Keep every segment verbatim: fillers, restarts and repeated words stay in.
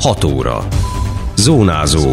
hat óra. Zónázó.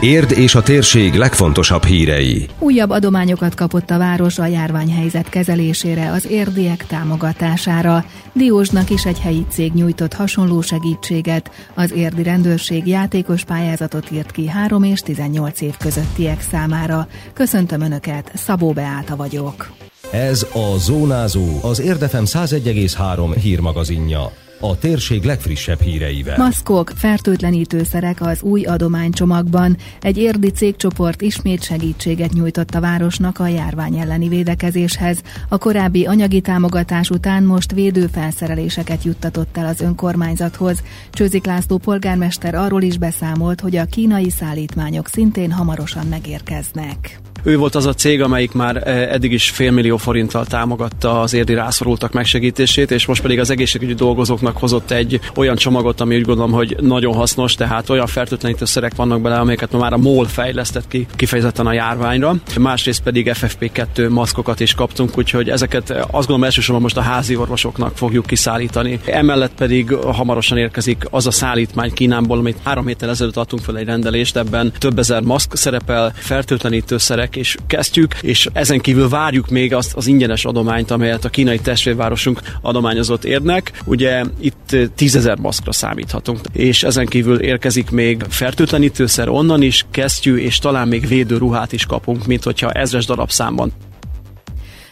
Érd és a térség legfontosabb hírei. Újabb adományokat kapott a város a járványhelyzet kezelésére, az érdiek támogatására. Diósdnak is egy helyi cég nyújtott hasonló segítséget. Az érdi rendőrség játékos pályázatot írt ki három és tizennyolc év közöttiek számára. Köszöntöm Önöket, Szabó Beáta vagyok. Ez a Zónázó, az Érdefem száz egy egész három hírmagazinja. A térség legfrissebb híreivel. Maszkok, fertőtlenítőszerek az új adománycsomagban. Egy érdi cégcsoport ismét segítséget nyújtott a városnak a járvány elleni védekezéshez. A korábbi anyagi támogatás után most védőfelszereléseket juttatott el az önkormányzathoz. Csőzik László polgármester arról is beszámolt, hogy a kínai szállítmányok szintén hamarosan megérkeznek. Ő volt az a cég, amelyik már eddig is fél millió forinttal támogatta az érdi rászorultak megsegítését, és most pedig az egészségügyi dolgozóknak hozott egy olyan csomagot, ami úgy gondolom, hogy nagyon hasznos, tehát olyan fertőtlenítőszerek vannak bele, amelyeket már a MOL fejlesztett ki kifejezetten a járványra. Másrészt pedig ef ef pé kettő maszkokat is kaptunk, úgyhogy ezeket azt gondolom elsősorban most a házi orvosoknak fogjuk kiszállítani. Emellett pedig hamarosan érkezik az a szállítmány Kínából, amit három héttel ezelőtt adtunk fel egy rendelést, ebben több ezer maszk szerepel, fertőtlenítőszerek, és kezdjük, és ezen kívül várjuk még azt az ingyenes adományt, amelyet a kínai testvérvárosunk adományozott Érdnek. Ugye itt tízezer maszkra számíthatunk, és ezen kívül érkezik még fertőtlenítőszer onnan is, kesztyű, és talán még védőruhát is kapunk, mint hogyha ezres darabszámban.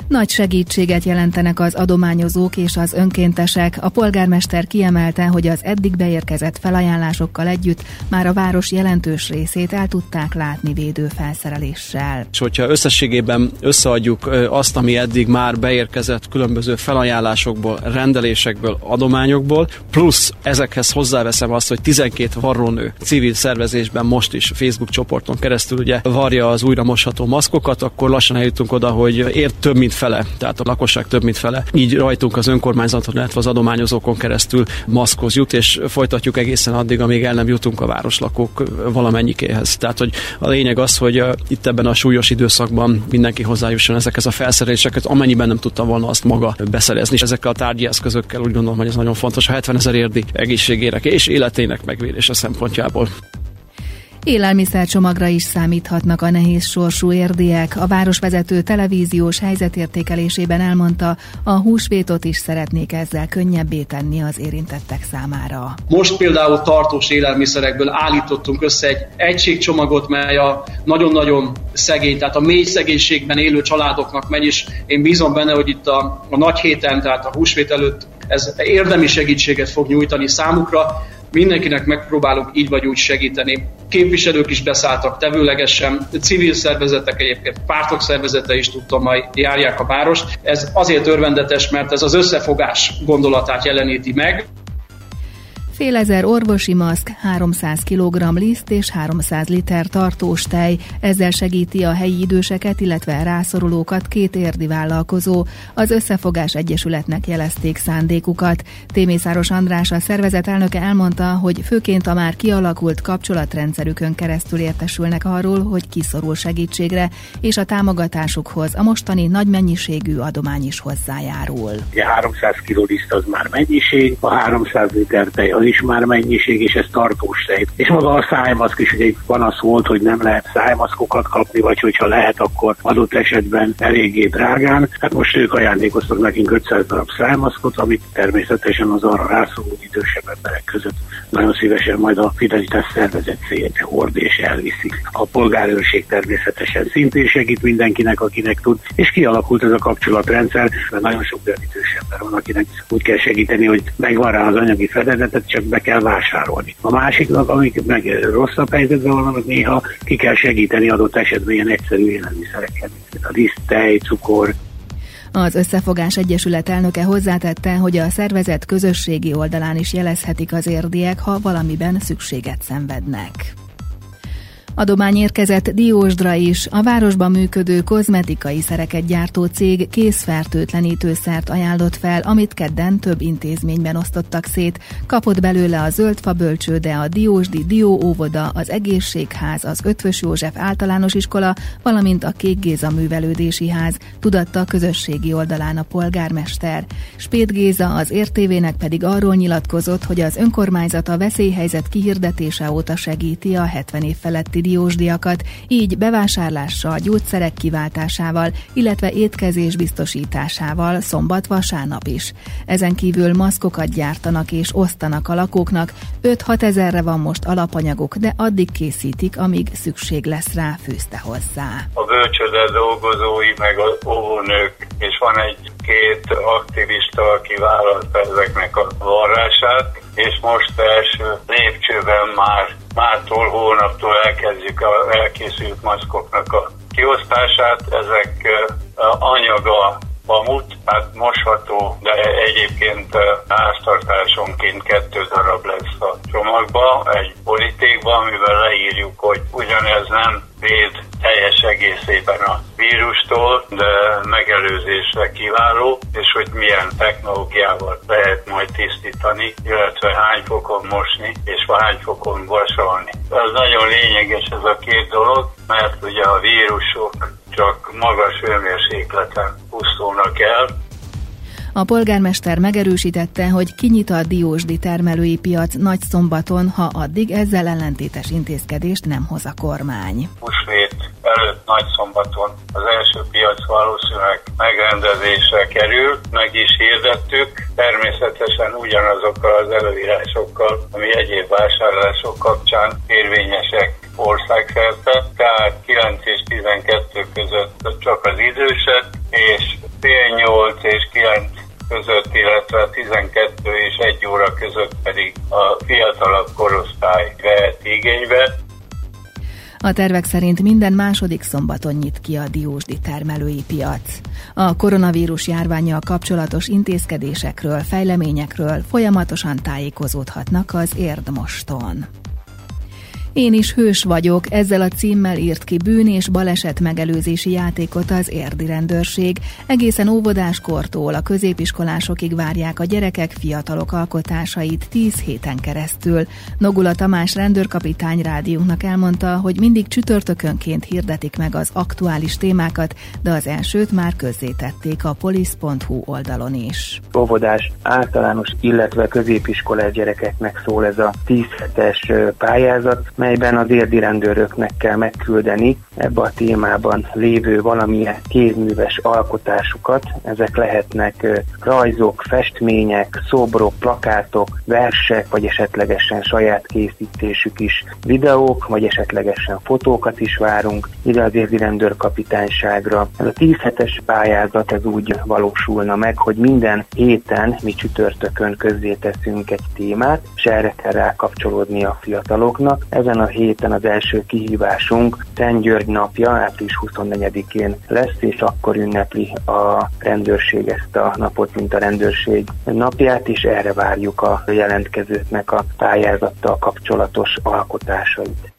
Nagy segítséget jelentenek az adományozók és az önkéntesek. A polgármester kiemelte, hogy az eddig beérkezett felajánlásokkal együtt már a város jelentős részét el tudták látni védőfelszereléssel. És hogyha összességében összeadjuk azt, ami eddig már beérkezett különböző felajánlásokból, rendelésekből, adományokból, plusz ezekhez hozzáveszem azt, hogy tizenkét varrónő civil szervezésben most is Facebook csoporton keresztül ugye varja az újra mosható maszkokat, akkor lassan eljutunk oda, hogy ért több mint fele, tehát a lakosság több mint fele. Így rajtunk az önkormányzaton, illetve az adományozókon keresztül maszkhoz jut, és folytatjuk egészen addig, amíg el nem jutunk a városlakók valamennyikéhez. Tehát, hogy a lényeg az, hogy itt ebben a súlyos időszakban mindenki hozzájusson ezekhez a felszereléseket, amennyiben nem tudta volna azt maga beszerezni. És ezekkel a tárgyi eszközökkel úgy gondolom, hogy ez nagyon fontos a hetvenezer érdi egészségének és életének megvédése szempontjából. Élelmiszercsomagra is számíthatnak a nehéz sorsú érdiek. A városvezető televíziós helyzetértékelésében elmondta, a húsvétot is szeretnék ezzel könnyebbé tenni az érintettek számára. Most például tartós élelmiszerekből állítottunk össze egy egységcsomagot, mely a nagyon-nagyon szegény, tehát a mély szegénységben élő családoknak megy, és én bízom benne, hogy itt a, a nagy héten, tehát a húsvét előtt ez érdemi segítséget fog nyújtani számukra. Mindenkinek megpróbálunk így vagy úgy segíteni. Képviselők is beszálltak tevőlegesen, civil szervezetek, egyébként pártok szervezete is tudtam, majd járják a várost. Ez azért örvendetes, mert ez az összefogás gondolatát jeleníti meg. Fél ezer orvosi maszk, háromszáz kilogramm liszt és háromszáz liter tartós tej. Ezzel segíti a helyi időseket, illetve rászorulókat két érdi vállalkozó. Az Összefogás Egyesületnek jelezték szándékukat. Témészáros András, a szervezet elnöke elmondta, hogy főként a már kialakult kapcsolatrendszerükön keresztül értesülnek arról, hogy kiszorul segítségre, és a támogatásukhoz a mostani nagy mennyiségű adomány is hozzájárul. Ugye háromszáz kiló liszt az már mennyiség, a háromszáz liter tej az is már mennyiség, és ez tartós tej. És maga a szájmaszk is, ugye panasz volt, hogy nem lehet szájmaszkokat kapni, vagy hogyha lehet, akkor adott esetben eléggé drágán. Hát most ők ajándékoztak nekünk ötszáz darab szájmaszkot, amit természetesen az arra rászoruló idősebb emberek között nagyon szívesen majd a Fidelitás szervezet szépen hord és elviszik. A polgárőrség természetesen szintén segít mindenkinek, akinek tud, és kialakult ez a kapcsolatrendszer, mert nagyon sok döntős ember van, akinek úgy kell segíteni, hogy megvan rá az anyagi fedezetet, csak be kell vásárolni. A másiknak, amik meg rosszabb helyzetben vannak, néha ki kell segíteni adott esetben ilyen egyszerű élelmiszerekkel, mint a liszt, tej, cukor. Az Összefogás Egyesület elnöke hozzátette, hogy a szervezet közösségi oldalán is jelezhetik az érdiek, ha valamiben szükséget szenvednek. Adomány érkezett Diósdra is. A városban működő kozmetikai szereket gyártó cég kézfertőtlenítőszert ajánlott fel, amit kedden több intézményben osztottak szét. Kapott belőle a Zöldfa bölcsőde, a Diósdi Dió óvoda, az egészségház, az Ötvös József általános iskola, valamint a Kék Géza művelődési ház, tudatta a közösségi oldalán a polgármester. Spét Géza, az ér té vének pedig arról nyilatkozott, hogy az önkormányzat a veszélyhelyzet kihirdetése óta segíti a hetven év feletti diósdiakat, így bevásárlással, gyógyszerek kiváltásával, illetve étkezés biztosításával szombat-vasárnap is. Ezen kívül maszkokat gyártanak és osztanak a lakóknak, öt-hat ezerre van most alapanyagok, de addig készítik, amíg szükség lesz rá, fűzte hozzá. A bölcsőde dolgozói meg az óvónők, és van egy-két aktivista, aki vállalta ezeknek a varrását, és most első lépcsőben már mártól, hónaptól elkezdjük a elkészült maszkoknak a kiosztását. Ezek anyaga pamut, hát mosható, de egyébként háztartásonként kettő darab lesz a csomagba, egy politékban, amivel leírjuk, hogy ugyanez nem véd teljes egészében a vírustól, de megelőzésre kiváló, és hogy milyen technológiával lehet majd tisztítani, illetve hány fokon mosni, és hány fokon vasalni. Ez nagyon lényeges ez a két dolog, mert ugye a vírusok csak magas hőmérsékleten pusztulnak el. A polgármester megerősítette, hogy kinyit a diósdi termelői piac nagy szombaton, ha addig ezzel ellentétes intézkedést nem hoz a kormány. Húsvét előtt nagy szombaton az első piac valószínűleg megrendezésre kerül, meg is hirdettük, természetesen ugyanazokkal az előírásokkal, ami egyéb vásárlások kapcsán érvényesek országszerte, tehát kilenc és tizenkettő között csak az időset, és nyolc és kilenc között, illetve tizenkettő és egy óra között pedig a fiatalabb korosztály vehet igénybe. A tervek szerint minden második szombaton nyit ki a diósdi termelői piac. A koronavírus járvánnyal kapcsolatos intézkedésekről, fejleményekről folyamatosan tájékozódhatnak az érdmoston. Én is hős vagyok, ezzel a címmel írt ki bűn- és baleset megelőzési játékot az érdi rendőrség. Egészen óvodáskortól a középiskolásokig várják a gyerekek, fiatalok alkotásait tíz héten keresztül. Nogula Tamás rendőrkapitány rádiónknak elmondta, hogy mindig csütörtökönként hirdetik meg az aktuális témákat, de az elsőt már közzétették a polis pont hu oldalon is. Óvodás, általános, illetve középiskolás gyerekeknek szól ez a tíz hetes pályázat, melyben az érdi rendőröknek kell megküldeni ebbe a témában lévő valamilyen kézműves alkotásukat. Ezek lehetnek rajzok, festmények, szobrok, plakátok, versek, vagy esetlegesen saját készítésük is videók, vagy esetlegesen fotókat is várunk ide az érdi rendőrkapitányságra. Ez a tíz hetes pályázat ez úgy valósulna meg, hogy minden héten mi csütörtökön közzé teszünk egy témát, és erre kell rákapcsolódni a fiataloknak. Ezen a héten az első kihívásunk Szent György napja, április huszonnegyedikén lesz, és akkor ünnepli a rendőrség ezt a napot, mint a rendőrség napját, és erre várjuk a jelentkezőknek a pályázattal kapcsolatos alkotásait.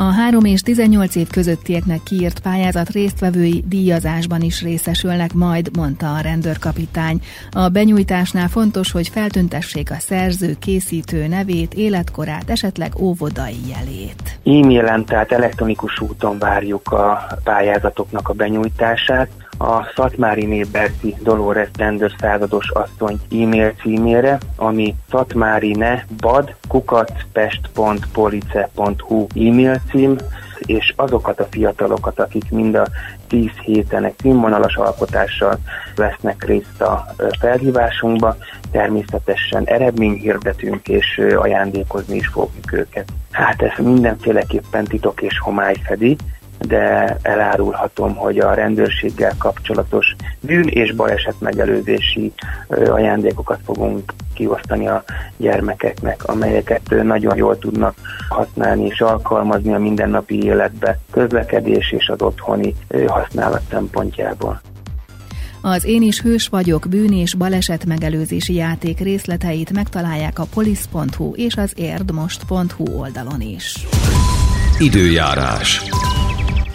A három és tizennyolc év közöttieknek kiírt pályázat résztvevői díjazásban is részesülnek majd, mondta a rendőrkapitány. A benyújtásnál fontos, hogy feltüntessék a szerző, készítő nevét, életkorát, esetleg óvodai jelét. E-mailen, tehát elektronikus úton várjuk a pályázatoknak a benyújtását. A Szatmári Néberci Dolores rendőrszázados asszony e-mail címére, ami szatmárinebad kukac pest pont police pont hu e-mail cím, és azokat a fiatalokat, akik mind a tíz héten egy színvonalas alkotással vesznek részt a felhívásunkba, természetesen eredményhirdetünk és ajándékozni is fogjuk őket. Hát ez mindenféleképpen titok és homály fedi, de elárulhatom, hogy a rendőrséggel kapcsolatos bűn- és baleset megelőzési ajándékokat fogunk kiosztani a gyermekeknek, amelyeket nagyon jól tudnak használni és alkalmazni a mindennapi életbe, közlekedés és az otthoni használat szempontjából. Az Én is hős vagyok bűn- és baleset megelőzési játék részleteit megtalálják a polisz pont hu és az érdmost pont hu oldalon is. Időjárás.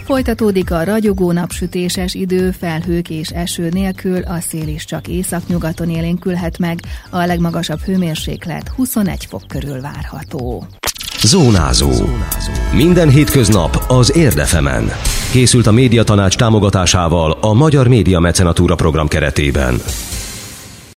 Folytatódik a ragyogó napsütéses idő, felhők és eső nélkül, a szél is csak északnyugaton élénkülhet meg, a legmagasabb hőmérséklet huszonegy fok körül várható. Zónázó. Minden hétköznap az Érdefemen. Készült a médiatanács támogatásával a Magyar Média Mecenatúra program keretében.